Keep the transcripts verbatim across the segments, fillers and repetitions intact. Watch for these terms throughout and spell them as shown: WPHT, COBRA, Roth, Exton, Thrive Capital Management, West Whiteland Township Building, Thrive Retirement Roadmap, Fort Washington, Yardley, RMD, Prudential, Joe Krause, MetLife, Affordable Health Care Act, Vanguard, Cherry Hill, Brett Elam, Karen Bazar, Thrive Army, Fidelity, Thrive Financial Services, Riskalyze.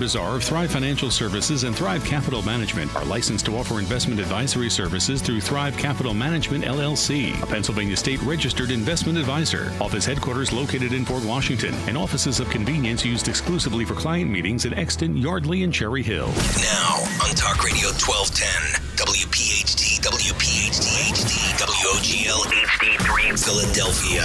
Bazar of Thrive Financial Services and Thrive Capital Management are licensed to offer investment advisory services through Thrive Capital Management, L L C, a Pennsylvania state registered investment advisor. Office headquarters located in Fort Washington and offices of convenience used exclusively for client meetings in Exton, Yardley, and Cherry Hill. Now on Talk Radio twelve ten, W P H D, W P H D, H D, W O G L, H D three, Philadelphia.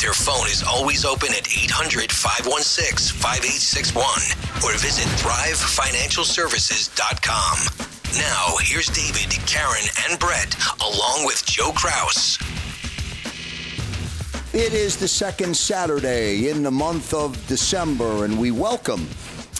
Their phone is always open at eight hundred, five one six, five eight six one or visit thrive financial services dot com. Now, here's David, Karen, and Brett, along with Joe Krause. It is the second Saturday in the month of December, and we welcome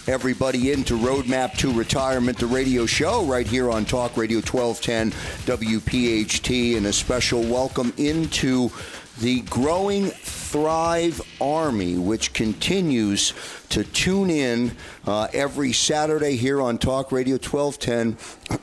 everybody into Roadmap to Retirement, the radio show right here on Talk Radio twelve ten W P H T, and a special welcome into the growing Thrive Army, which continues to tune in uh, every Saturday here on Talk Radio twelve ten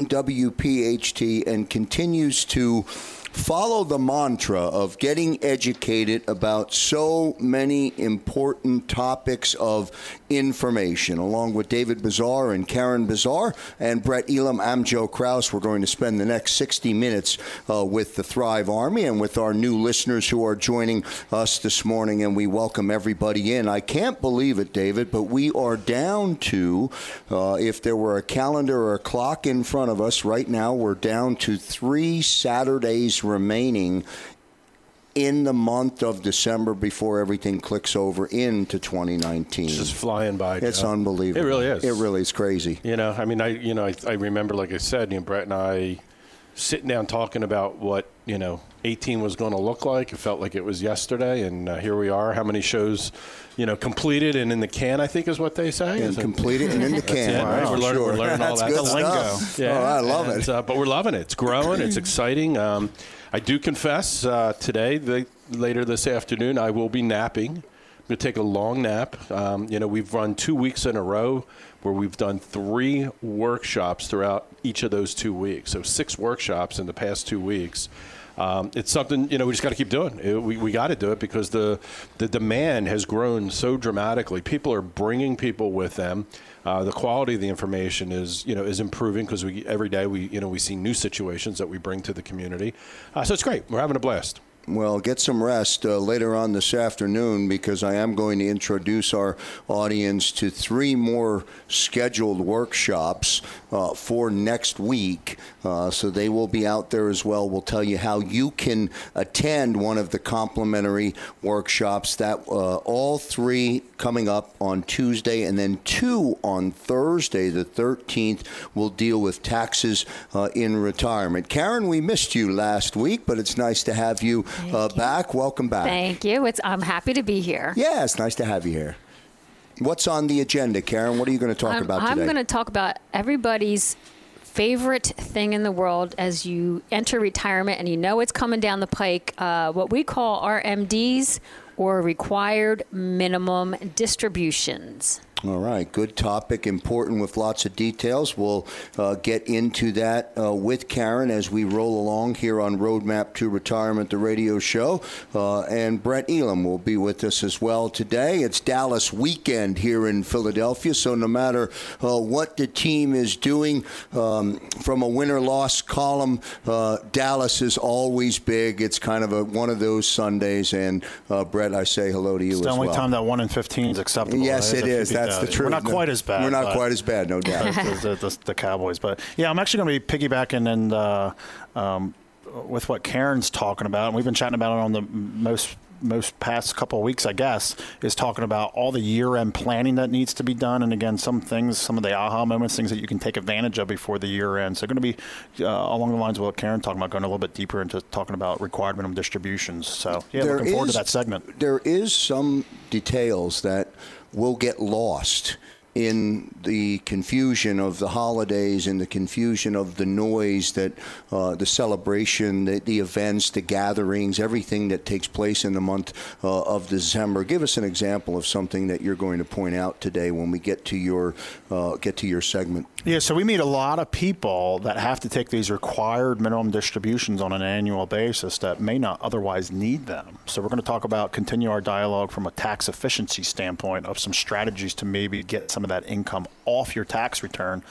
W P H T and continues to follow the mantra of getting educated about so many important topics of information. Along with David Bazar and Karen Bazar and Brett Elam, I'm Joe Krause. We're going to spend the next sixty minutes uh, with the Thrive Army and with our new listeners who are joining us this morning, and we welcome everybody in. I can't believe it, David, but we are down to, uh, if there were a calendar or a clock in front of us right now, we're down to three Saturdays remaining in the month of December before everything clicks over into twenty nineteen. It's just flying by, Joe. It's unbelievable. It really is. It really is crazy. You know, I mean, I you know, I, I remember, like I said, you know, Brett and I sitting down talking about what, you know, eighteen was going to look like. It felt like it was yesterday, and uh, here we are. How many shows, you know, completed and in the can, I think is what they say. And completed and in the can. It, right? Wow, we're learning, sure. we're learning all that. The lingo. Yeah. Oh, I love and, it. Uh, but we're loving it. It's growing. It's exciting. Um, I do confess uh, today, the, later this afternoon, I will be napping. I'm going to take a long nap. Um, you know, we've run two weeks in a row where we've done three workshops throughout each of those two weeks. So six workshops in the past two weeks. Um, it's something, you know, we just got to keep doing. It, we we got to do it because the, the demand has grown so dramatically. People are bringing people with them. Uh, the quality of the information is, you know, is improving because we every day we, you know, we see new situations that we bring to the community. Uh, so it's great. We're having a blast. Well, get some rest uh, later on this afternoon, because I am going to introduce our audience to three more scheduled workshops uh, for next week. Uh, so they will be out there as well. We'll tell you how you can attend one of the complimentary workshops, that uh, all three coming up on Tuesday, and then two on Thursday, the thirteenth, will deal with taxes uh, in retirement. Karen, we missed you last week, but it's nice to have you Uh, back. Welcome back. Thank you. It's, I'm happy to be here. Yeah, it's nice to have you here. What's on the agenda, Karen? What are you going to talk I'm, about today? I'm going to talk about everybody's favorite thing in the world as you enter retirement and you know it's coming down the pike, uh, what we call R M Ds, or required minimum distributions. All right. Good topic, important with lots of details. We'll uh, get into that uh, with Karen as we roll along here on Roadmap to Retirement, the radio show. Uh, and Brett Elam will be with us as well today. It's Dallas weekend here in Philadelphia, so no matter uh, what the team is doing um, from a win-or-loss column, uh, Dallas is always big. It's kind of a, one of those Sundays. And, uh, Brett, I say hello to you as well. It's the only time that one in fifteen is acceptable. Yes, it is. That's the truth. We're not no, quite as bad. We're not quite as bad, no doubt. the, the, the, the Cowboys. But, yeah, I'm actually going to be piggybacking and uh, um, with what Karen's talking about. And we've been chatting about it on the most most past couple of weeks, I guess, is talking about all the year-end planning that needs to be done. And, again, some things, some of the aha moments, things that you can take advantage of before the year end. So going to be uh, along the lines of what Karen talking about, going a little bit deeper into talking about required minimum distributions. So, yeah, there looking is, forward to that segment. There is some details that – will get lost in the confusion of the holidays and the confusion of the noise that uh, the celebration, the, the events, the gatherings, everything that takes place in the month uh, of December. Give us an example of something that you're going to point out today when we get to your uh, get to your segment. Yeah, so we meet a lot of people that have to take these required minimum distributions on an annual basis that may not otherwise need them. So we're going to talk about, continue our dialogue from a tax efficiency standpoint of some strategies to maybe get some of that income off your tax return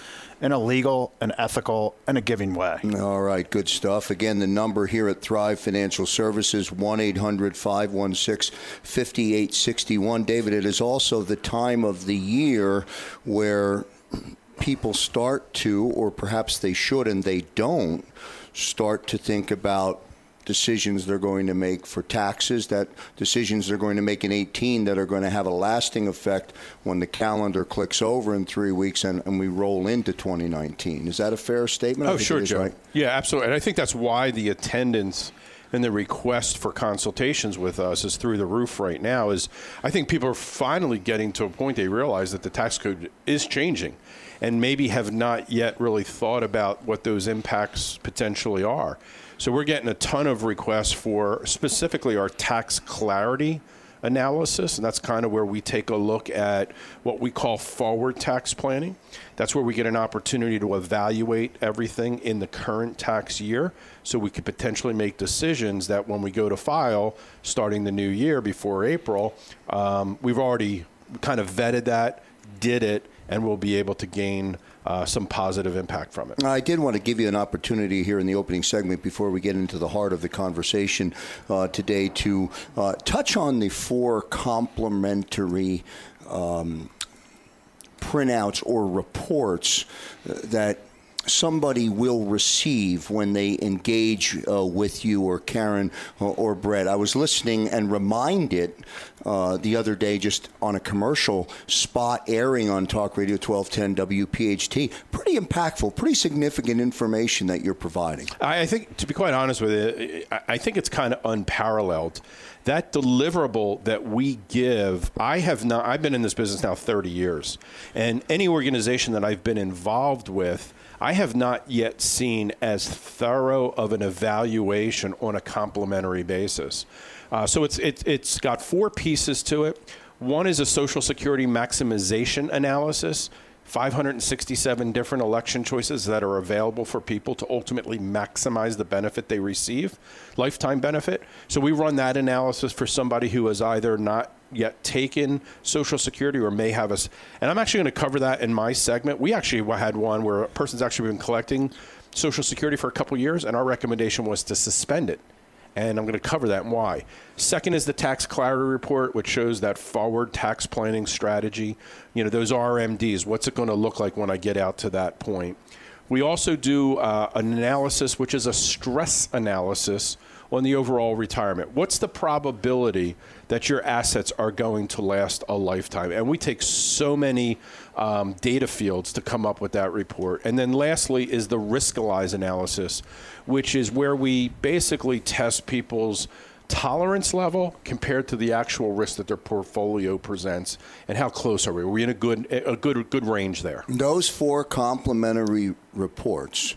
in a legal, an ethical, and a giving way. All right, good stuff. Again, the number here at Thrive Financial Services, one eight hundred, five one six, five eight six one. David, it is also the time of the year where people start to, or perhaps they should and they don't, start to think about decisions they're going to make for taxes, that decisions they're going to make in eighteen that are going to have a lasting effect when the calendar clicks over in three weeks and, and we roll into twenty nineteen. Is that a fair statement? Oh, sure, Joe. Right? Yeah, absolutely. And I think that's why the attendance and the request for consultations with us is through the roof right now. Is I think people are finally getting to a point they realize that the tax code is changing and maybe have not yet really thought about what those impacts potentially are. So we're getting a ton of requests for specifically our tax clarity analysis, and that's kind of where we take a look at what we call forward tax planning. That's where we get an opportunity to evaluate everything in the current tax year so we could potentially make decisions that when we go to file starting the new year before April, um, we've already kind of vetted that, did it, and we'll be able to gain Uh, some positive impact from it. I did want to give you an opportunity here in the opening segment before we get into the heart of the conversation uh, today to uh, touch on the four complementary um, printouts or reports that somebody will receive when they engage uh, with you or Karen or, or Brett. I was listening and reminded uh, the other day just on a commercial spot airing on Talk Radio twelve ten W P H T. Pretty impactful, pretty significant information that you're providing. I think, to be quite honest with you, I think it's kind of unparalleled. That deliverable that we give, I have not, I've been in this business now thirty years, and any organization that I've been involved with, I have not yet seen as thorough of an evaluation on a complementary basis. Uh, so it's it, it's got four pieces to it. One is a Social Security maximization analysis, five hundred sixty-seven different election choices that are available for people to ultimately maximize the benefit they receive, lifetime benefit. So we run that analysis for somebody who is either not yet taken Social Security or may have us. And I'm actually going to cover that in my segment. We actually had one where a person's actually been collecting Social Security for a couple of years, and our recommendation was to suspend it. And I'm going to cover that and why. Second is the tax clarity report, which shows that forward tax planning strategy. You know, those R M Ds, what's it going to look like when I get out to that point? We also do uh, an analysis, which is a stress analysis on the overall retirement. What's the probability that your assets are going to last a lifetime? And we take so many um, data fields to come up with that report. And then lastly is the Riskalyze analysis, which is where we basically test people's tolerance level compared to the actual risk that their portfolio presents, and how close are we? Are we in a good, a good, good range there? Those four complementary reports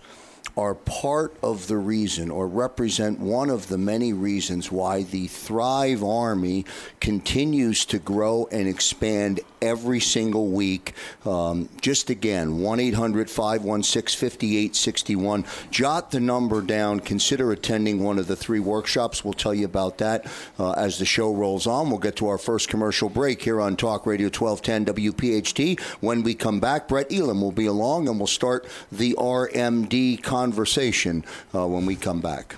are part of the reason or represent one of the many reasons why the Thrive Army continues to grow and expand every single week. Um, just again, one eight hundred, five one six, five eight six one. Jot the number down. Consider attending one of the three workshops. We'll tell you about that uh, as the show rolls on. We'll get to our first commercial break here on Talk Radio twelve ten W P H T. When we come back, Brett Elam will be along and we'll start the R M D conversation uh, when we come back.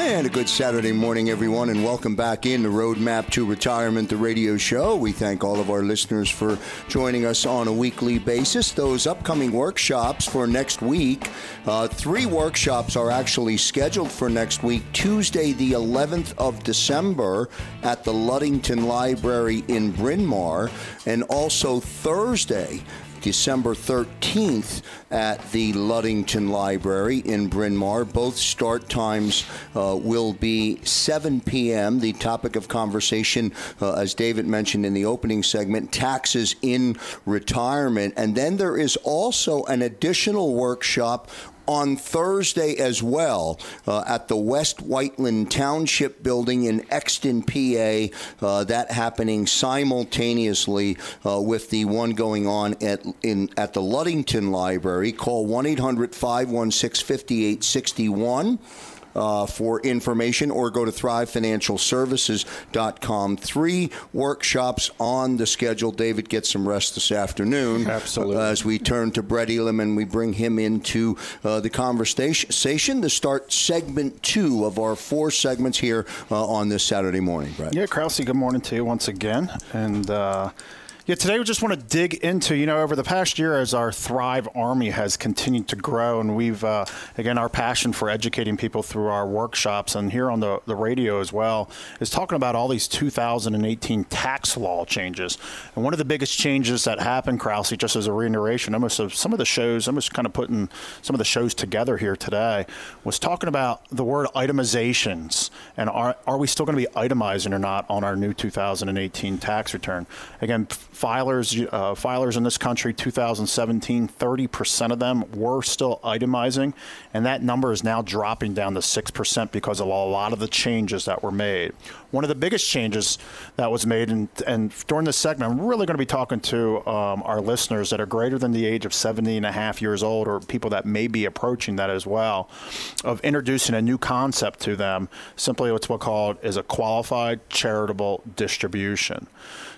And a good Saturday morning, everyone, and welcome back in the Roadmap to Retirement, the radio show. We thank all of our listeners for joining us on a weekly basis. Those upcoming workshops for next week, uh, three workshops are actually scheduled for next week, Tuesday, the eleventh of December at the Ludington Library in Bryn Mawr, and also Thursday, December thirteenth at the Ludington Library in Bryn Mawr. Both start times uh, will be seven p.m. The topic of conversation, uh, as David mentioned in the opening segment, taxes in retirement. And then there is also an additional workshop on Thursday as well uh, at the West Whiteland Township Building in Exton, P A, uh, that happening simultaneously uh, with the one going on at in at the Ludington Library. Call one eight hundred, five one six, five eight six one. Uh, for information, or go to thrive financial services dot com. Three workshops on the schedule. David, get some rest this afternoon. Absolutely. Uh, as we turn to Brett Elam and we bring him into uh, the conversation to start segment two of our four segments here uh, on this Saturday morning. Brett. Yeah, Krause, good morning to you once again. And uh Yeah, today we just want to dig into, you know, over the past year as our Thrive Army has continued to grow, and we've, uh, again, our passion for educating people through our workshops and here on the, the radio as well is talking about all these two thousand eighteen tax law changes. And one of the biggest changes that happened, Krause, just as a reiteration, almost of some of the shows, almost kind of putting some of the shows together here today, was talking about the word itemizations and are, are we still going to be itemizing or not on our new two thousand eighteen tax return? Again, Filers uh, filers in this country, two thousand seventeen, thirty percent of them were still itemizing, and that number is now dropping down to six percent because of a lot of the changes that were made. One of the biggest changes that was made, and, and during this segment, I'm really going to be talking to um, our listeners that are greater than the age of seventy and a half years old, or people that may be approaching that as well, of introducing a new concept to them, simply what's called is a qualified charitable distribution.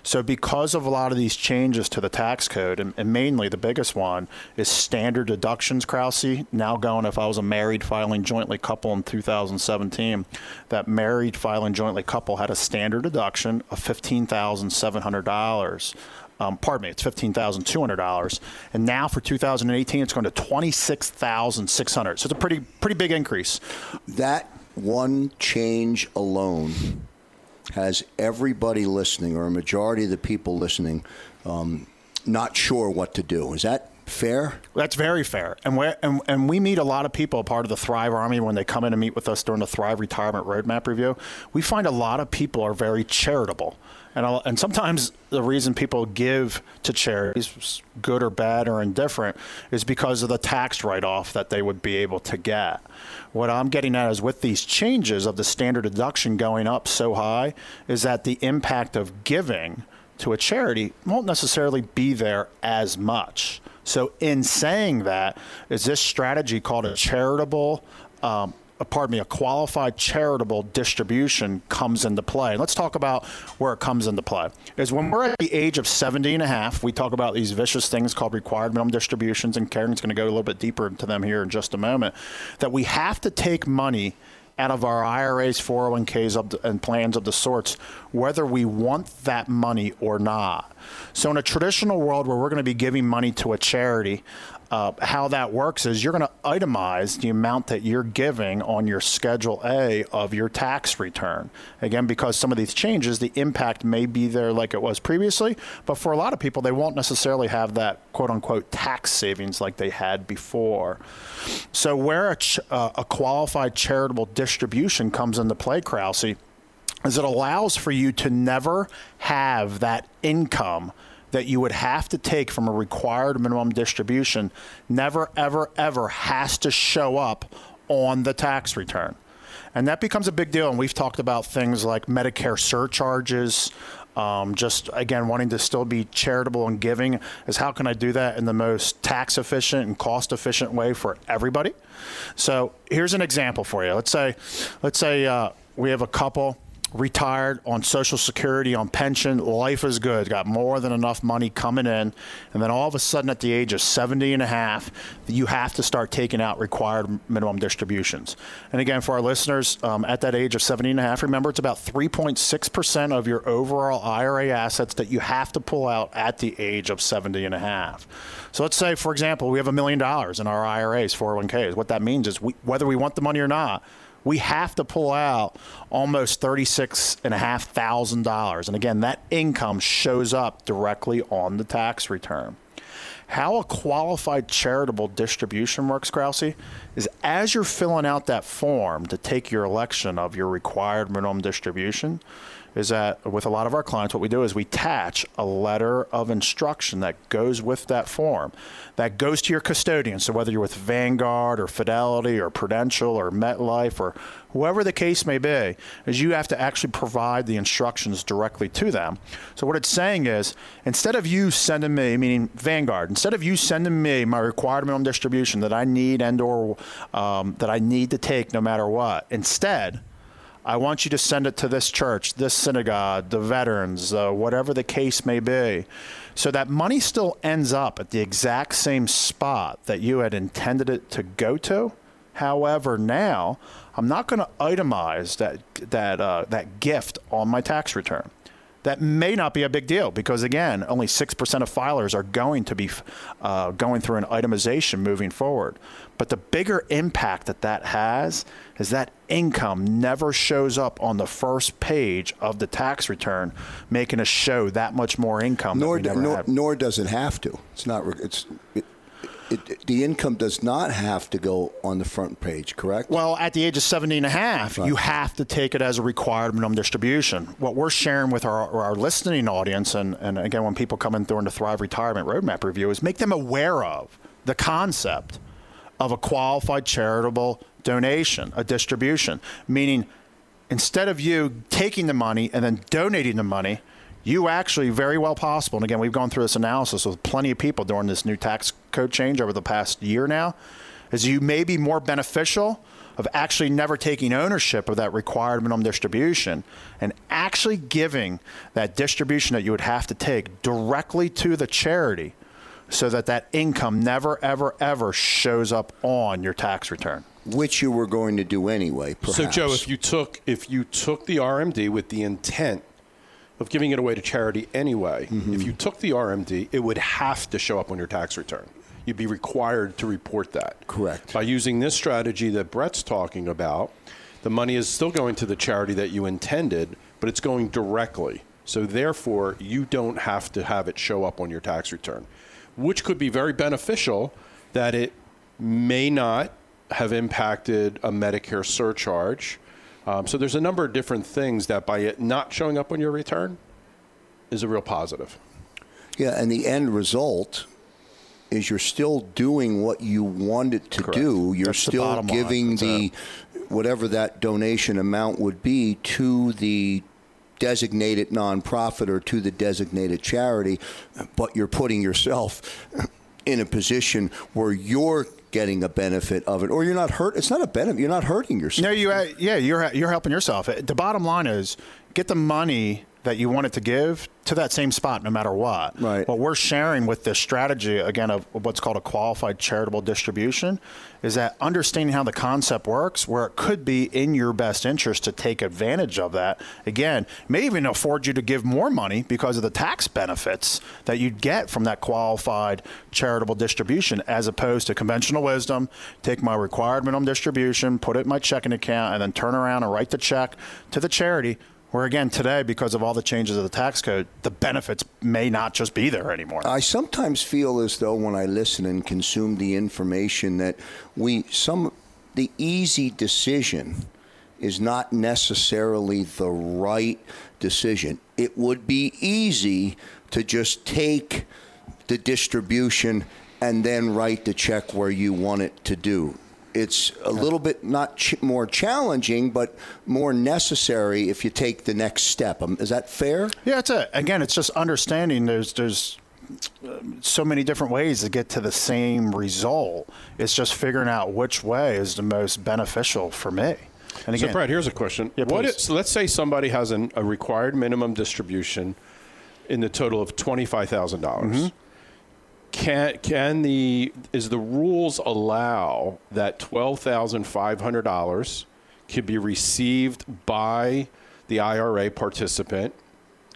So because of a lot of these changes to the tax code, and, and mainly the biggest one is standard deductions, Krause, now going if I was a married filing jointly couple in two thousand seventeen, that married filing jointly couple had a standard deduction of fifteen thousand seven hundred dollars. Um, pardon me, it's fifteen thousand two hundred dollars. And now for two thousand eighteen, it's going to twenty-six thousand six hundred dollars. So it's a pretty pretty big increase. That one change alone has everybody listening, or a majority of the people listening, um, not sure what to do. Is that fair? That's very fair. And, and, and we meet a lot of people, part of the Thrive Army, when they come in and meet with us during the Thrive Retirement Roadmap Review. We find a lot of people are very charitable. And, I'll, and sometimes the reason people give to charities, good or bad or indifferent, is because of the tax write-off that they would be able to get. What I'm getting at is with these changes of the standard deduction going up so high is that the impact of giving to a charity won't necessarily be there as much. So in saying that, is this strategy called a charitable um pardon me, a qualified charitable distribution comes into play. And let's talk about where it comes into play. Is when we're at the age of seventy and a half, we talk about these vicious things called required minimum distributions, and Karen's going to go a little bit deeper into them here in just a moment, that we have to take money out of our I R As, four oh one k's, and plans of the sorts, whether we want that money or not. So in a traditional world where we're going to be giving money to a charity, Uh, how that works is you're going to itemize the amount that you're giving on your Schedule A of your tax return. Again, because some of these changes, the impact may be there like it was previously, but for a lot of people, they won't necessarily have that quote-unquote tax savings like they had before. So where a, ch- uh, a qualified charitable distribution comes into play, Krause, is it allows for you to never have that income that you would have to take from a required minimum distribution never, ever, ever has to show up on the tax return. And that becomes a big deal. And we've talked about things like Medicare surcharges, um, just, again, wanting to still be charitable and giving is how can I do that in the most tax efficient and cost efficient way for everybody? So here's an example for you. Let's say, let's say uh, we have a couple retired on Social Security, on pension, life is good, got more than enough money coming in, and then all of a sudden at the age of seventy and a half, you have to start taking out required minimum distributions. And again, for our listeners, um, at that age of seventy and a half, remember it's about three point six percent of your overall I R A assets that you have to pull out at the age of seventy and a half. So let's say, for example, we have a million dollars in our I R As, four oh one Ks. What that means is we, whether we want the money or not, we have to pull out almost thirty-six thousand five hundred dollars. And again, that income shows up directly on the tax return. How a qualified charitable distribution works, Krause, is as you're filling out that form to take your election of your required minimum distribution, is that with a lot of our clients, what we do is we attach a letter of instruction that goes with that form, that goes to your custodian. So whether you're with Vanguard or Fidelity or Prudential or MetLife or whoever the case may be, is you have to actually provide the instructions directly to them. So what it's saying is, instead of you sending me, meaning Vanguard, instead of you sending me my required minimum distribution that I need and or um, that I need to take no matter what, instead, I want you to send it to this church, this synagogue, the veterans, uh, whatever the case may be. So that money still ends up at the exact same spot that you had intended it to go to. However, now I'm not going to itemize that that uh, that gift on my tax return. That may not be a big deal because, again, only six percent of filers are going to be uh, going through an itemization moving forward. But the bigger impact that that has is that income never shows up on the first page of the tax return, making us show that much more income. Nor, do, nor, nor does it have to. It's not. It's. It, It, the income does not have to go on the front page, correct? Well, at the age of seventy and a half, right, you have to take it as a required minimum distribution. What we're sharing with our, our listening audience, and, and again, when people come in through the Thrive Retirement Roadmap Review, is make them aware of the concept of a qualified charitable donation, a distribution, meaning instead of you taking the money and then donating the money, you actually very well possible, and again, we've gone through this analysis with plenty of people during this new tax code change over the past year now, is you may be more beneficial of actually never taking ownership of that required minimum distribution and actually giving that distribution that you would have to take directly to the charity so that that income never, ever, ever shows up on your tax return. Which you were going to do anyway, perhaps. So, Joe, if you took if you took the R M D with the intent of giving it away to charity anyway, mm-hmm. if you took the R M D, it would have to show up on your tax return. You'd be required to report that. Correct. By using this strategy that Brett's talking about, the money is still going to the charity that you intended, but it's going directly. So therefore, you don't have to have it show up on your tax return, which could be very beneficial that it may not have impacted a Medicare surcharge. Um, so there's a number of different things that by it not showing up on your return is a real positive. Yeah, and the end result is you're still doing what you wanted to Correct. do. You're That's still the giving the it. whatever that donation amount would be to the designated nonprofit or to the designated charity, but you're putting yourself in a position where you're getting a benefit of it, or you're not hurt. It's not a benefit. You're not hurting yourself. No, you. Uh, yeah, you're you're helping yourself. The bottom line is get the money that you wanted to give to that same spot, no matter what. Right. What we're sharing with this strategy, again, of what's called a qualified charitable distribution, is that understanding how the concept works, where it could be in your best interest to take advantage of that. Again, may even afford you to give more money because of the tax benefits that you'd get from that qualified charitable distribution, as opposed to conventional wisdom, take my required minimum distribution, put it in my checking account, and then turn around and write the check to the charity. Where, again, today, because of all the changes of the tax code, the benefits may not just be there anymore. I sometimes feel as though when I listen and consume the information that we some the easy decision is not necessarily the right decision. decision. It would be easy to just take the distribution and then write the check where you want it to do. It's a little bit not ch- more challenging, but more necessary if you take the next step. Um, is that fair? Yeah, it's a, again, it's just understanding there's there's so many different ways to get to the same result. It's just figuring out which way is the most beneficial for me. And again, so, Brett, here's a question. Yeah, what if, so let's say somebody has an, a required minimum distribution in the total of twenty-five thousand dollars. Mm-hmm. Can can the is the rules allow that twelve thousand five hundred dollars could be received by the I R A participant,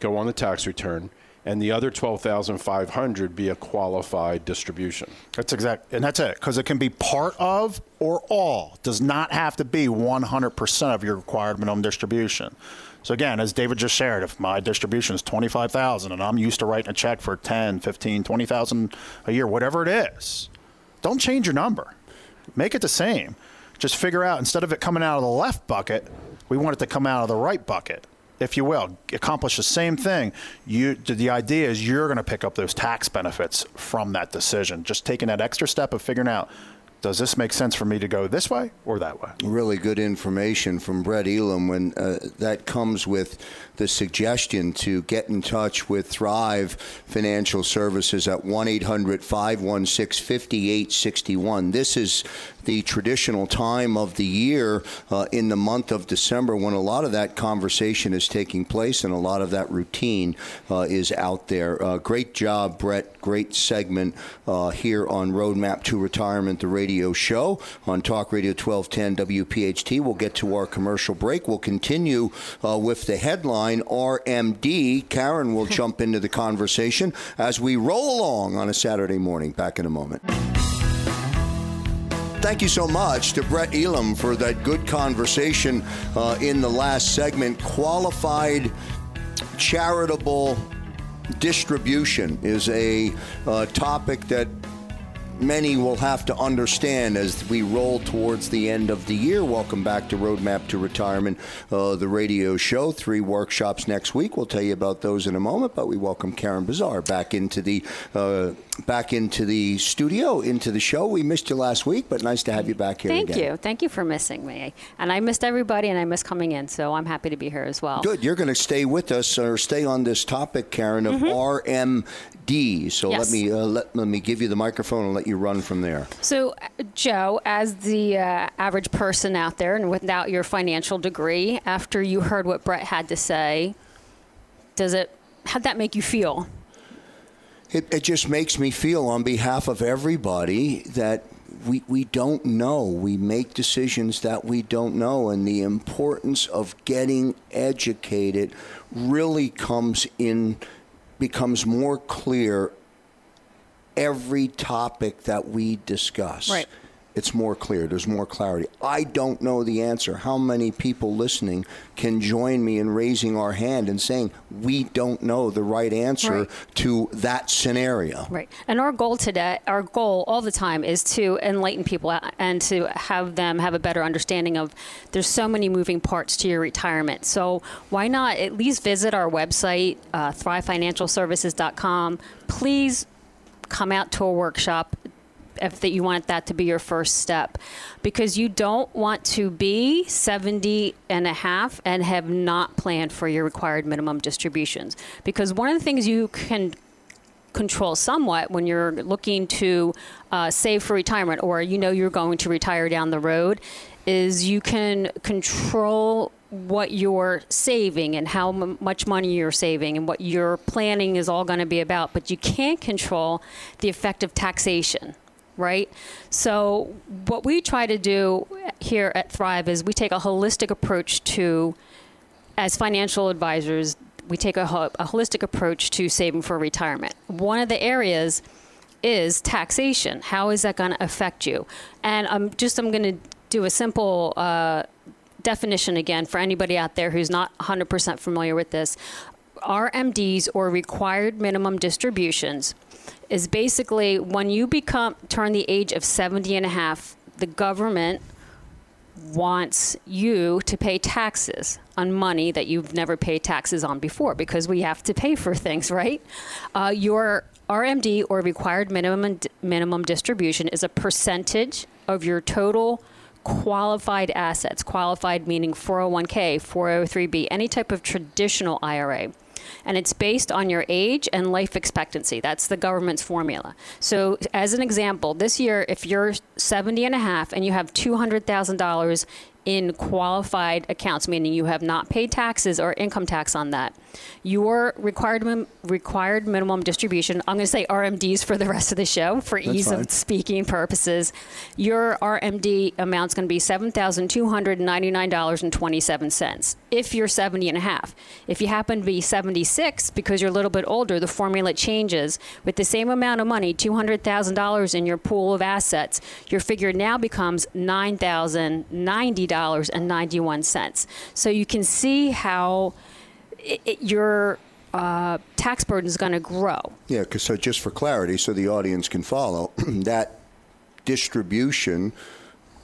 go on the tax return, and the other twelve thousand five hundred dollars be a qualified distribution? That's exact, and that's it, because it can be part of or all. Does not have to be one hundred percent of your required minimum distribution. So again, as David just shared, if my distribution is twenty-five thousand dollars and I'm used to writing a check for ten thousand dollars, fifteen thousand dollars, twenty thousand dollars a year, whatever it is, don't change your number. Make it the same. Just figure out, instead of it coming out of the left bucket, we want it to come out of the right bucket, if you will. Accomplish the same thing. You, the idea is you're going to pick up those tax benefits from that decision. Just taking that extra step of figuring out, does this make sense for me to go this way or that way? Really good information from Brett Elam when uh, that comes with the suggestion to get in touch with Thrive Financial Services at one eight hundred five one six five eight six one. This is the traditional time of the year uh, in the month of December when a lot of that conversation is taking place and a lot of that routine uh, is out there. Uh, great job, Brett. Great segment uh, here on Roadmap to Retirement, the radio show on Talk Radio twelve ten W P H T. We'll get to our commercial break. We'll continue uh, with the headline. R M D. Karen will jump into the conversation as we roll along on a Saturday morning. Back in a moment. Thank you so much to Brett Elam for that good conversation uh, in the last segment. Qualified charitable distribution is a uh, topic that many will have to understand as we roll towards the end of the year. Welcome back to Roadmap to Retirement, uh, the radio show. Three workshops next week. We'll tell you about those in a moment, but we welcome Karen Bazar back into the uh, back into the studio, into the show. We missed you last week, but nice to have you back here Thank again. Thank you. Thank you for missing me. And I missed everybody, and I missed coming in, so I'm happy to be here as well. Good. You're going to stay with us or stay on this topic, Karen, of mm-hmm. R M D. So yes. let me uh, let, let me give you the microphone and let you run from there. So, Joe, as the uh, average person out there and without your financial degree, after you heard what Brett had to say, does it, how'd that make you feel? It, it just makes me feel on behalf of everybody that we we don't know. We make decisions that we don't know, and the importance of getting educated really comes in, becomes more clear every topic that we discuss. Right. It's more clear. There's more clarity. I don't know the answer. How many people listening can join me in raising our hand and saying, we don't know the right answer right. to that scenario? Right. And our goal today, our goal all the time is to enlighten people and to have them have a better understanding of there's so many moving parts to your retirement. So why not at least visit our website, uh, thrive financial services dot com. Please come out to a workshop if that you want that to be your first step, because you don't want to be seventy and a half and have not planned for your required minimum distributions. Because one of the things you can control somewhat when you're looking to uh, save for retirement, or you know you're going to retire down the road, is you can control what you're saving and how m- much money you're saving and what your planning is all going to be about, but you can't control the effect of taxation. Right? So what we try to do here at Thrive is we take a holistic approach to, as financial advisors, we take a, ho- a holistic approach to saving for retirement. One of the areas is taxation. How is that going to affect you? And I'm just, I'm going to do a simple uh, definition again for anybody out there who's not one hundred percent familiar with this. R M Ds, or required minimum distributions, is basically when you become turn the age of seventy and a half, the government wants you to pay taxes on money that you've never paid taxes on before, because we have to pay for things, right? Uh, your R M D, or required minimum minimum distribution, is a percentage of your total qualified assets. Qualified meaning four oh one k, four oh three b, any type of traditional I R A. And it's based on your age and life expectancy. That's the government's formula. So as an example, this year, if you're seventy and a half and you have two hundred thousand dollars in qualified accounts, meaning you have not paid taxes or income tax on that, your required required minimum distribution, I'm going to say R M Ds for the rest of the show for That's ease fine. Of speaking purposes, your R M D amount's going to be seven thousand two hundred ninety-nine dollars and twenty-seven cents if you're seventy and a half. If you happen to be seventy-six, because you're a little bit older, the formula changes. With the same amount of money, two hundred thousand dollars in your pool of assets, your figure now becomes nine thousand ninety dollars and ninety-one cents. So you can see how it, it, your uh, tax burden is going to grow. Yeah, because so just for clarity, so the audience can follow, that distribution,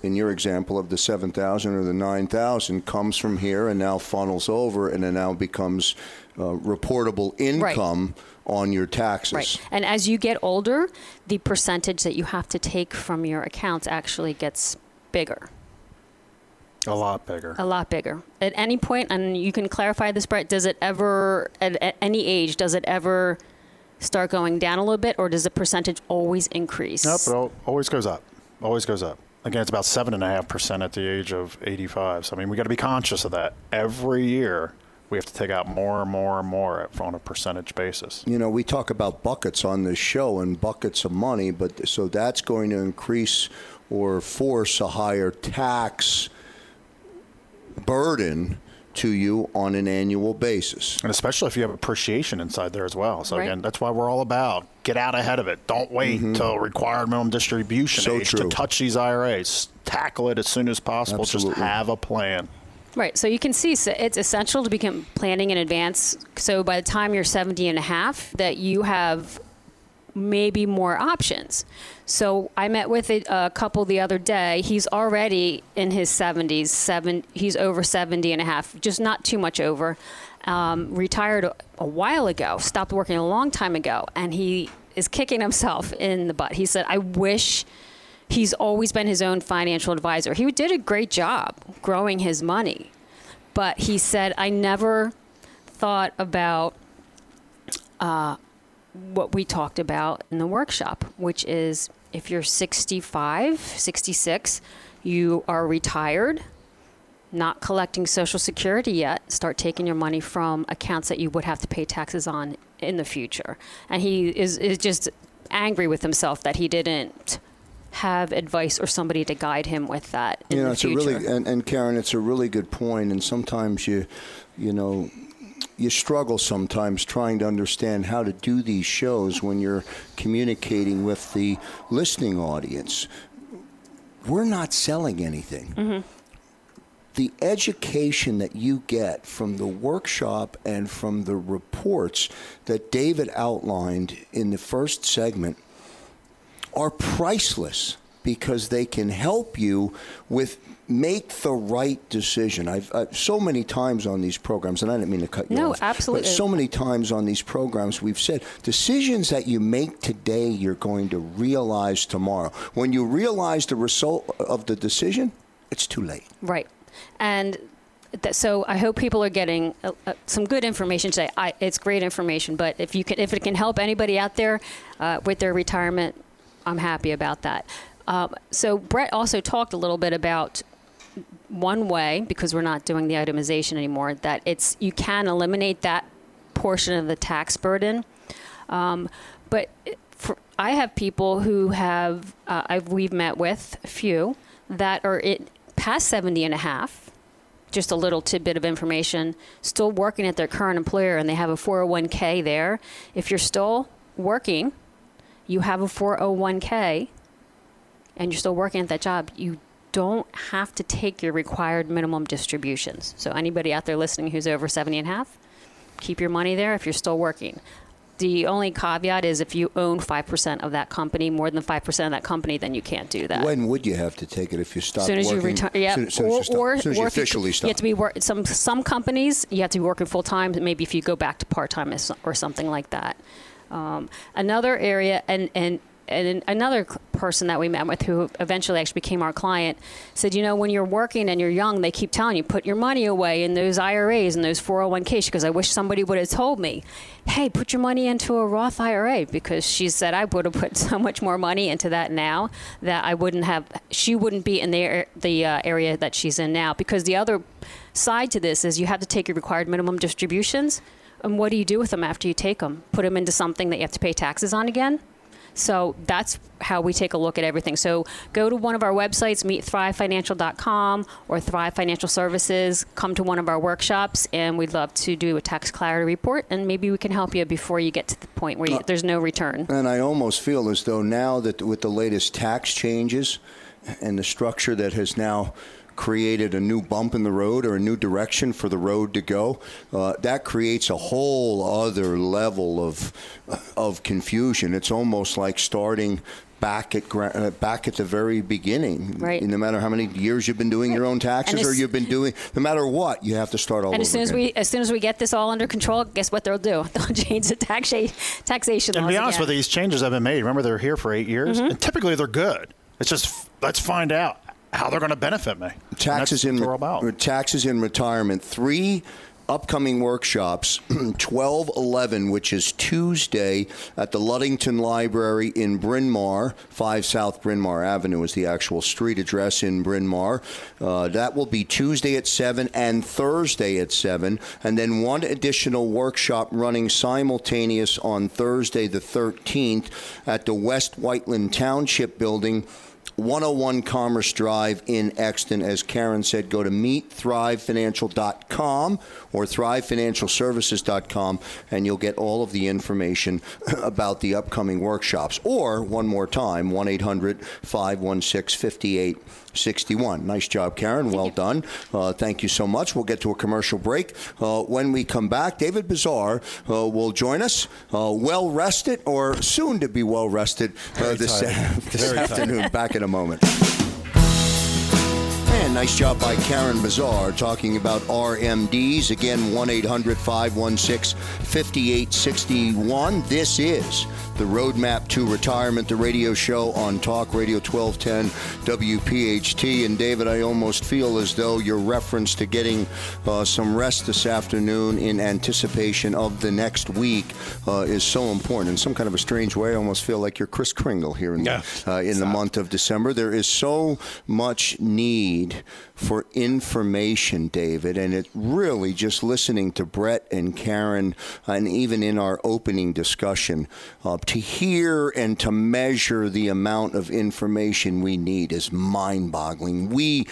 in your example of the seven thousand or the nine thousand, comes from here and now funnels over and it now becomes uh, reportable income. Right. On your taxes. Right. And as you get older, the percentage that you have to take from your accounts actually gets bigger. A lot bigger. A lot bigger. At any point, and you can clarify this, Brett, does it ever, at, at any age, does it ever start going down a little bit, or does the percentage always increase? Nope, it always goes up. Always goes up. Again, it's about seven point five percent at the age of eighty-five. So, I mean, we got to be conscious of that. Every year, we have to take out more and more and more on a percentage basis. You know, we talk about buckets on this show and buckets of money, but so that's going to increase or force a higher tax burden to you on an annual basis. And especially if you have appreciation inside there as well. So right. Again, that's why we're all about get out ahead of it. Don't wait mm-hmm. till required minimum distribution so age true. To touch these I R As. Tackle it as soon as possible. Absolutely. Just have a plan. Right. So you can see so it's essential to begin planning in advance. So by the time you're seventy and a half, that you have maybe more options. So I met with a, a couple the other day. He's already in his seventies. Seven. He's over seventy and a half, just not too much over. Um, retired a, a while ago, stopped working a long time ago, and he is kicking himself in the butt. He said, I wish. He's always been his own financial advisor. He did a great job growing his money. But he said, I never thought about uh, what we talked about in the workshop, which is if you're sixty-five, sixty-six, you are retired, not collecting Social Security yet, start taking your money from accounts that you would have to pay taxes on in the future. And he is, is just angry with himself that he didn't have advice or somebody to guide him with that in you know, the it's future. A really, and, and Karen, it's a really good point. And sometimes you, you know, you struggle sometimes trying to understand how to do these shows when you're communicating with the listening audience. We're not selling anything. Mm-hmm. The education that you get from the workshop and from the reports that David outlined in the first segment are priceless because they can help you with make the right decision. I've uh, so many times on these programs, and I didn't mean to cut you no, off. No, absolutely. But so many times on these programs, we've said decisions that you make today, you're going to realize tomorrow. When you realize the result of the decision, it's too late. Right. And th- so I hope people are getting uh, uh, some good information today. I, it's great information, but if you can, if it can help anybody out there uh, with their retirement, I'm happy about that. Uh, so Brett also talked a little bit about one way, because we're not doing the itemization anymore, that it's you can eliminate that portion of the tax burden. Um, but for, I have people who have, uh, I've, we've met with a few that are it, past seventy and a half, just a little tidbit of information, still working at their current employer and they have a four oh one k there. If you're still working, you have a four oh one k and you're still working at that job, you don't have to take your required minimum distributions. So anybody out there listening who's over seventy and a half, keep your money there if you're still working. The only caveat is if you own five percent of that company, more than five percent of that company, then you can't do that. When would you have to take it if you stop working? As soon as working, you retire. Yeah. Soon, soon or, as you, stop, or, soon as you officially you, stop. You have to be work, some, some companies, you have to be working full-time, maybe if you go back to part-time or something like that. Um, another area, and, and, and another person that we met with who eventually actually became our client said, you know, when you're working and you're young, they keep telling you, put your money away in those I R As and those four oh one k's, because I wish somebody would have told me, hey, put your money into a Roth I R A, because she said I would have put so much more money into that now that I wouldn't have, she wouldn't be in the, the uh, area that she's in now. Because the other side to this is you have to take your required minimum distributions. And what do you do with them after you take them? Put them into something that you have to pay taxes on again? So that's how we take a look at everything. So go to one of our websites, meet thrive financial dot com or Thrive Financial Services. Come to one of our workshops, and we'd love to do a tax clarity report, and maybe we can help you before you get to the point where you, uh, there's no return. And I almost feel as though now that with the latest tax changes and the structure that has now created a new bump in the road or a new direction for the road to go, uh, that creates a whole other level of of confusion. It's almost like starting back at uh, back at the very beginning. Right. No matter how many years you've been doing your own taxes, as, or you've been doing, no matter what, you have to start all and over. And as soon as again. we as soon as we get this all under control, guess what they'll do? They'll change the tax taxation. And to be honest again. with you, these changes have been made. Remember, they're here for eight years, mm-hmm. and typically they're good. It's just let's find out how they're going to benefit me. Taxes in re- taxes in retirement. Three upcoming workshops, twelve eleven, which is Tuesday at the Ludington Library in Bryn Mawr. five South Bryn Mawr Avenue is the actual street address in Bryn Mawr. Uh, that will be Tuesday at seven and Thursday at seven. And then one additional workshop running simultaneous on Thursday the thirteenth at the West Whiteland Township Building, one oh one Commerce Drive in Exton. As Karen said, go to meet thrive financial dot com or thrive financial services dot com, and you'll get all of the information about the upcoming workshops. Or, one more time, one eight hundred five one six five eight six one. Nice job, Karen. Well done. Uh, thank you so much. We'll get to a commercial break. Uh, when we come back, David Bazar uh, will join us, uh, well-rested or soon to be well-rested uh, this, uh, this afternoon. Back in a moment. And nice job by Karen Bazar talking about R M Ds. Again, one eight hundred five one six five eight six one. This is the Roadmap to Retirement, the radio show on Talk Radio twelve ten W P H T. And David, I almost feel as though your reference to getting uh, some rest this afternoon in anticipation of the next week uh, is so important. In some kind of a strange way, I almost feel like you're Kris Kringle here in, yeah. the, uh, in the month of December. There is so much need for information, David, and it really just listening to Brett and Karen, and even in our opening discussion, uh, to hear and to measure the amount of information we need is mind-boggling. We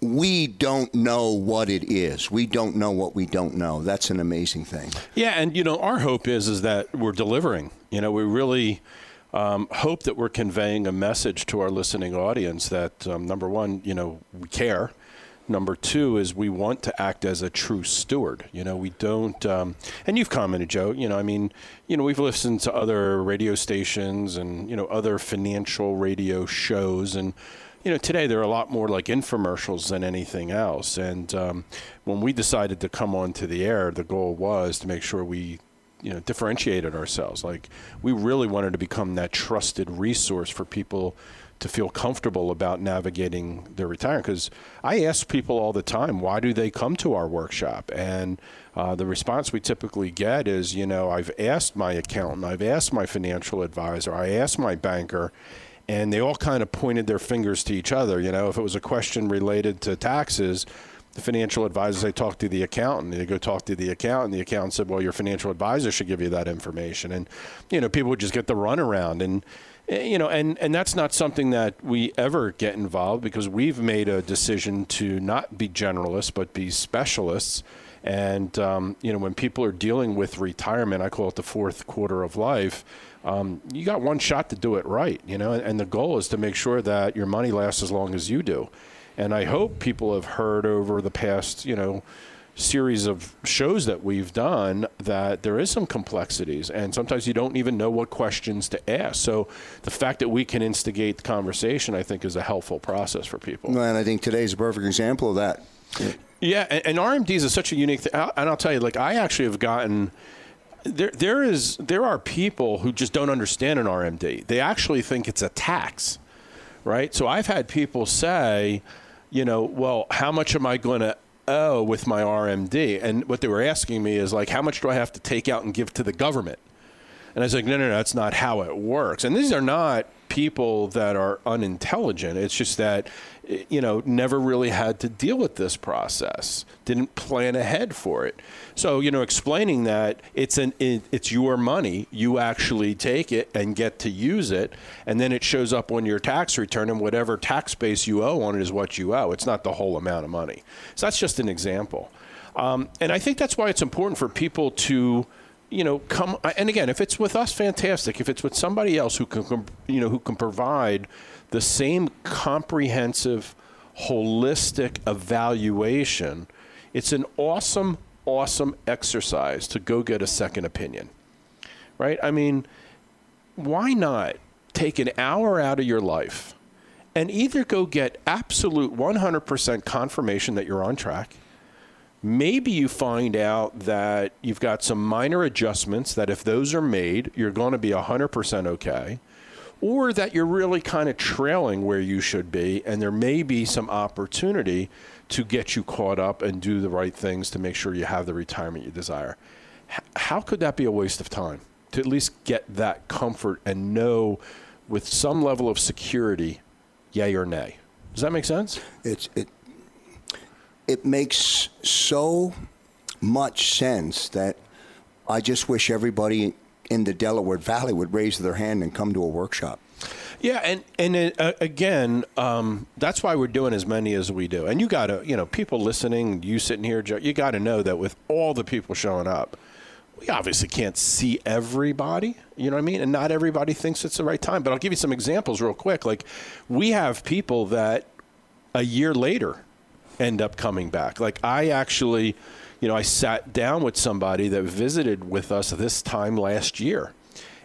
we don't know what it is. We don't know what we don't know. That's an amazing thing. Yeah, and you know, our hope is is that we're delivering. You know, we really. Um, hope that we're conveying a message to our listening audience that, um, number one, you know, we care. Number two is we want to act as a true steward. You know, we don't, um, and you've commented, Joe, you know, I mean, you know, we've listened to other radio stations and, you know, other financial radio shows. And, you know, today they're a lot more like infomercials than anything else. And um, when we decided to come onto the air, the goal was to make sure we, you know, differentiated ourselves. Like, we really wanted to become that trusted resource for people to feel comfortable about navigating their retirement. Because I ask people all the time, why do they come to our workshop? And uh, the response we typically get is, you know, I've asked my accountant, I've asked my financial advisor, I asked my banker, and they all kind of pointed their fingers to each other. You know, if it was a question related to taxes, the financial advisors, they talk to the accountant. They go talk to the accountant. The accountant said, well, your financial advisor should give you that information. And, you know, people would just get the runaround. And, you know, and, and that's not something that we ever get involved, because we've made a decision to not be generalists, but be specialists. And, um, you know, when people are dealing with retirement, I call it the fourth quarter of life. Um, you got one shot to do it right, you know, and, and the goal is to make sure that your money lasts as long as you do. And I hope people have heard over the past, you know, series of shows that we've done that there is some complexities, and sometimes you don't even know what questions to ask. So the fact that we can instigate the conversation, I think, is a helpful process for people. Well, and I think today's a perfect example of that. Yeah, and, and R M Ds is such a unique thing. And I'll tell you, like, I actually have gotten there. There is there are people who just don't understand an R M D. They actually think it's a tax, right? So I've had people say, you know, well, how much am I going to oh, with my R M D. And what they were asking me is, like, how much do I have to take out and give to the government? And I was like, no, no, no, that's not how it works. And these are not people that are unintelligent. It's just that, you know, never really had to deal with this process, didn't plan ahead for it. So, you know, explaining that it's an it, it's your money, you actually take it and get to use it, and then it shows up on your tax return, and whatever tax base you owe on it is what you owe. It's not the whole amount of money. So that's just an example. Um, and I think that's why it's important for people to, you know, come, and again, if it's with us, fantastic. If it's with somebody else who can, you know, who can provide the same comprehensive, holistic evaluation, it's an awesome, awesome exercise to go get a second opinion, right? I mean, why not take an hour out of your life and either go get absolute one hundred percent confirmation that you're on track? Maybe you find out that you've got some minor adjustments that if those are made, you're going to be one hundred percent okay, or that you're really kind of trailing where you should be, and there may be some opportunity to get you caught up and do the right things to make sure you have the retirement you desire. H- how could that be a waste of time to at least get that comfort and know with some level of security, yay or nay? Does that make sense? It's it. It makes so much sense that I just wish everybody in the Delaware Valley would raise their hand and come to a workshop. Yeah, and and it, uh, again, um, that's why we're doing as many as we do. And you got to, you know, people listening, you sitting here, Joe, you got to know that with all the people showing up, we obviously can't see everybody, you know what I mean? And not everybody thinks it's the right time. But I'll give you some examples real quick. Like, we have people that a year later end up coming back. Like, I actually, you know, I sat down with somebody that visited with us this time last year,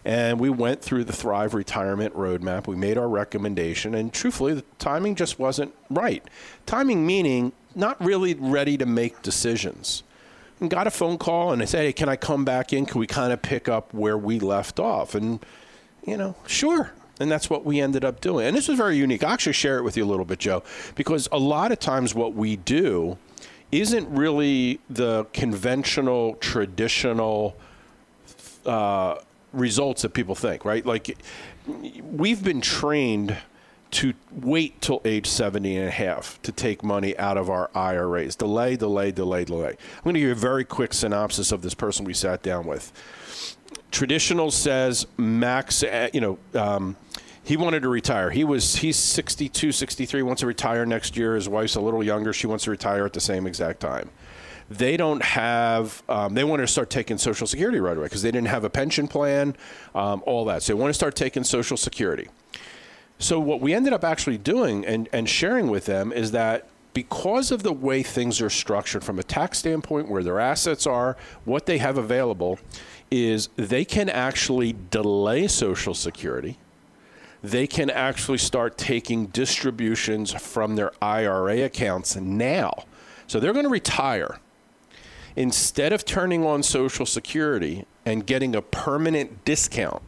and we went through the Thrive Retirement Roadmap. We made our recommendation, and truthfully, the timing just wasn't right. Timing meaning not really ready to make decisions. And got a phone call, and I said, hey, can I come back in? Can we kind of pick up where we left off? And, you know, sure. And that's what we ended up doing. And this was very unique. I'll actually share it with you a little bit, Joe, because a lot of times what we do isn't really the conventional, traditional uh, results that people think, right? Like, we've been trained to wait till age seventy and a half to take money out of our I R As. Delay, delay, delay, delay. I'm going to give you a very quick synopsis of this person we sat down with. Traditional says max, you know, um, he wanted to retire. He was, he's sixty-two, sixty-three, wants to retire next year. His wife's a little younger. She wants to retire at the same exact time. They don't have, um, they wanted to start taking Social Security right away because they didn't have a pension plan, um, all that. So they want to start taking Social Security. So what we ended up actually doing and, and sharing with them is that because of the way things are structured from a tax standpoint, where their assets are, what they have available, is they can actually delay Social Security. They can actually start taking distributions from their I R A accounts now. So they're going to retire. Instead of turning on Social Security and getting a permanent discount,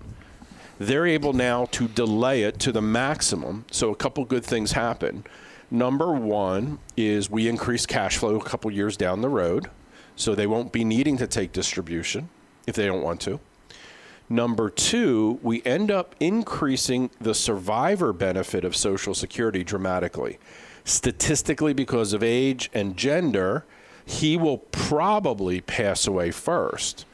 they're able now to delay it to the maximum. So a couple good things happen. Number one is we increase cash flow a couple years down the road, so they won't be needing to take distribution if they don't want to. Number two, we end up increasing the survivor benefit of Social Security dramatically. Statistically, because of age and gender, he will probably pass away first.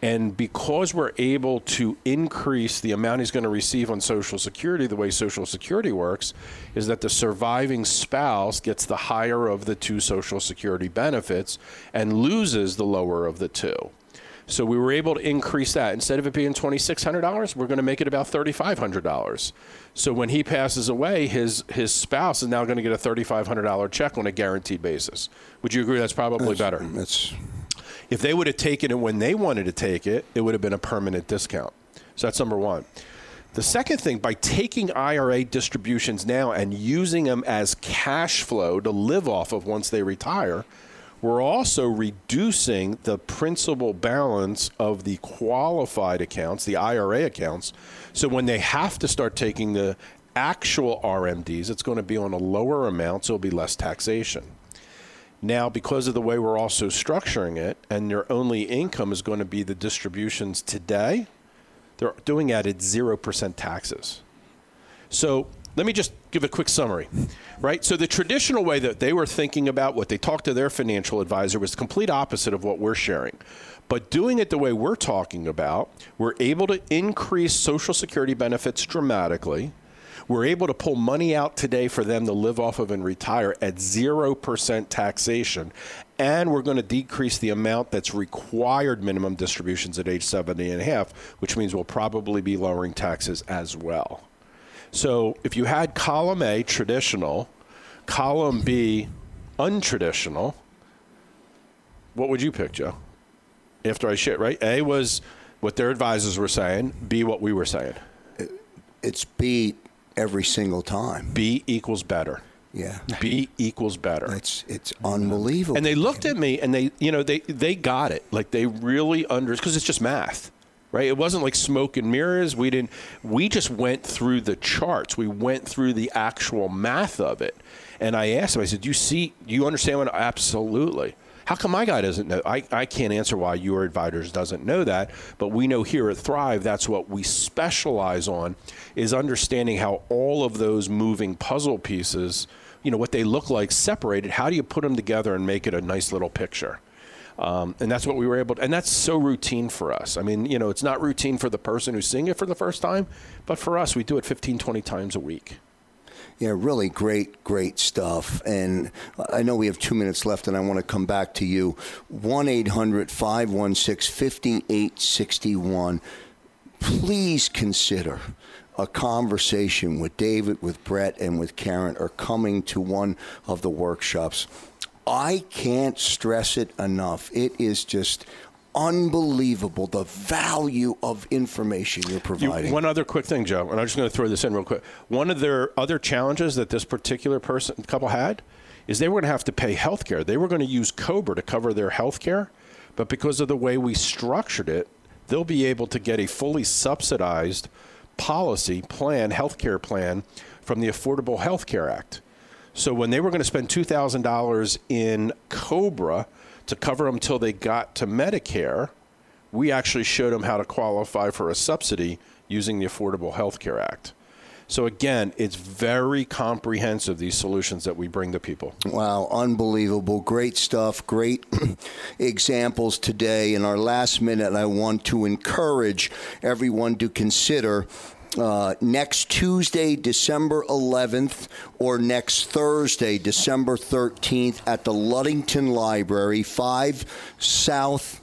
And because we're able to increase the amount he's going to receive on Social Security, the way Social Security works is that the surviving spouse gets the higher of the two Social Security benefits and loses the lower of the two. So we were able to increase that. Instead of it being twenty-six hundred dollars, we're going to make it about thirty-five hundred dollars. So when he passes away, his his spouse is now going to get a thirty-five hundred dollars check on a guaranteed basis. Would you agree that's probably that's, better? That's... If they would have taken it when they wanted to take it, it would have been a permanent discount. So that's number one. The second thing, by taking I R A distributions now and using them as cash flow to live off of once they retire, we're also reducing the principal balance of the qualified accounts, the I R A accounts. So when they have to start taking the actual R M Ds, it's going to be on a lower amount, so it'll be less taxation. Now, because of the way we're also structuring it, and their only income is going to be the distributions today, they're doing that at zero percent taxes. So let me just give a quick summary, right? So the traditional way that they were thinking about what they talked to their financial advisor was the complete opposite of what we're sharing. But doing it the way we're talking about, we're able to increase Social Security benefits dramatically. We're able to pull money out today for them to live off of and retire at zero percent taxation. And we're going to decrease the amount that's required minimum distributions at age seventy and a half, which means we'll probably be lowering taxes as well. So if you had column A, traditional, column B, untraditional, what would you pick, Joe? After I shit, right? A was what their advisors were saying, B, what we were saying. It's B. Every single time. B equals better. Yeah. B equals better. It's it's unbelievable. And they looked at me and they, you know, they, they got it. Like they really under, because it's just math, right? It wasn't like smoke and mirrors. We didn't, we just went through the charts. We went through the actual math of it. And I asked them, I said, do you see, do you understand what? Absolutely. How come my guy doesn't know? I, I can't answer why your advisors doesn't know that, but we know here at Thrive, that's what we specialize on, is understanding how all of those moving puzzle pieces, you know, what they look like separated, how do you put them together and make it a nice little picture? Um, and that's what we were able to, and that's so routine for us. I mean, you know, it's not routine for the person who's seeing it for the first time, but for us, we do it fifteen, twenty times a week. Yeah, really great, great stuff. And I know we have two minutes left, and I want to come back to you. one eight hundred five one six five eight six one. Please consider a conversation with David, with Brett, and with Karen, or coming to one of the workshops. I can't stress it enough. It is just unbelievable, the value of information you're providing. You, one other quick thing, Joe, and I'm just going to throw this in real quick. One of their other challenges that this particular person couple had is they were going to have to pay health care. They were going to use COBRA to cover their health care, but because of the way we structured it, they'll be able to get a fully subsidized policy plan, health care plan, from the Affordable Health Care Act. So when they were going to spend two thousand dollars in COBRA to cover them till they got to Medicare, we actually showed them how to qualify for a subsidy using the Affordable Health Care Act. So again, it's very comprehensive, these solutions that we bring to people. Wow, unbelievable. Great stuff, great examples today. In our last minute, I want to encourage everyone to consider Uh, next Tuesday, December eleventh, or next Thursday, December thirteenth, at the Ludington Library, five South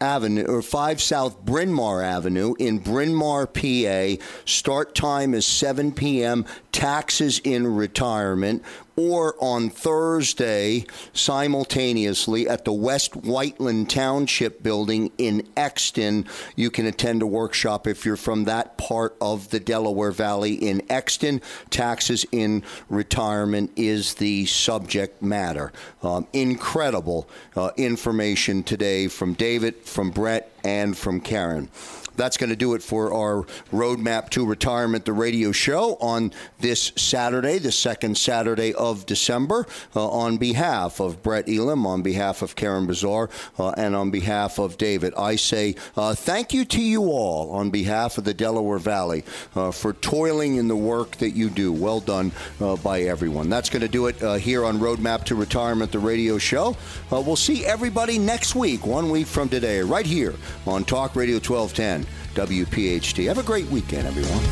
Avenue, or five South Bryn Mawr Avenue in Bryn Mawr, P A. Start time is seven p.m., taxes in retirement. Or on Thursday, simultaneously, at the West Whiteland Township Building in Exton. You can attend a workshop if you're from that part of the Delaware Valley in Exton. Taxes in retirement is the subject matter. Um, incredible uh, information today from David, from Brett, and from Karen. That's going to do it for our Roadmap to Retirement, the radio show on this Saturday, the second Saturday of December. Uh, on behalf of Brett Elam, on behalf of Karen Bazar, uh, and on behalf of David, I say uh, thank you to you all on behalf of the Delaware Valley uh, for toiling in the work that you do. Well done uh, by everyone. That's going to do it uh, here on Roadmap to Retirement, the radio show. Uh, we'll see everybody next week, one week from today, right here on Talk Radio twelve ten. W P H T. Have a great weekend, everyone.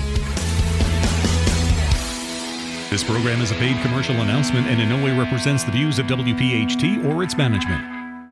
This program is a paid commercial announcement and in no way represents the views of W P H T or its management.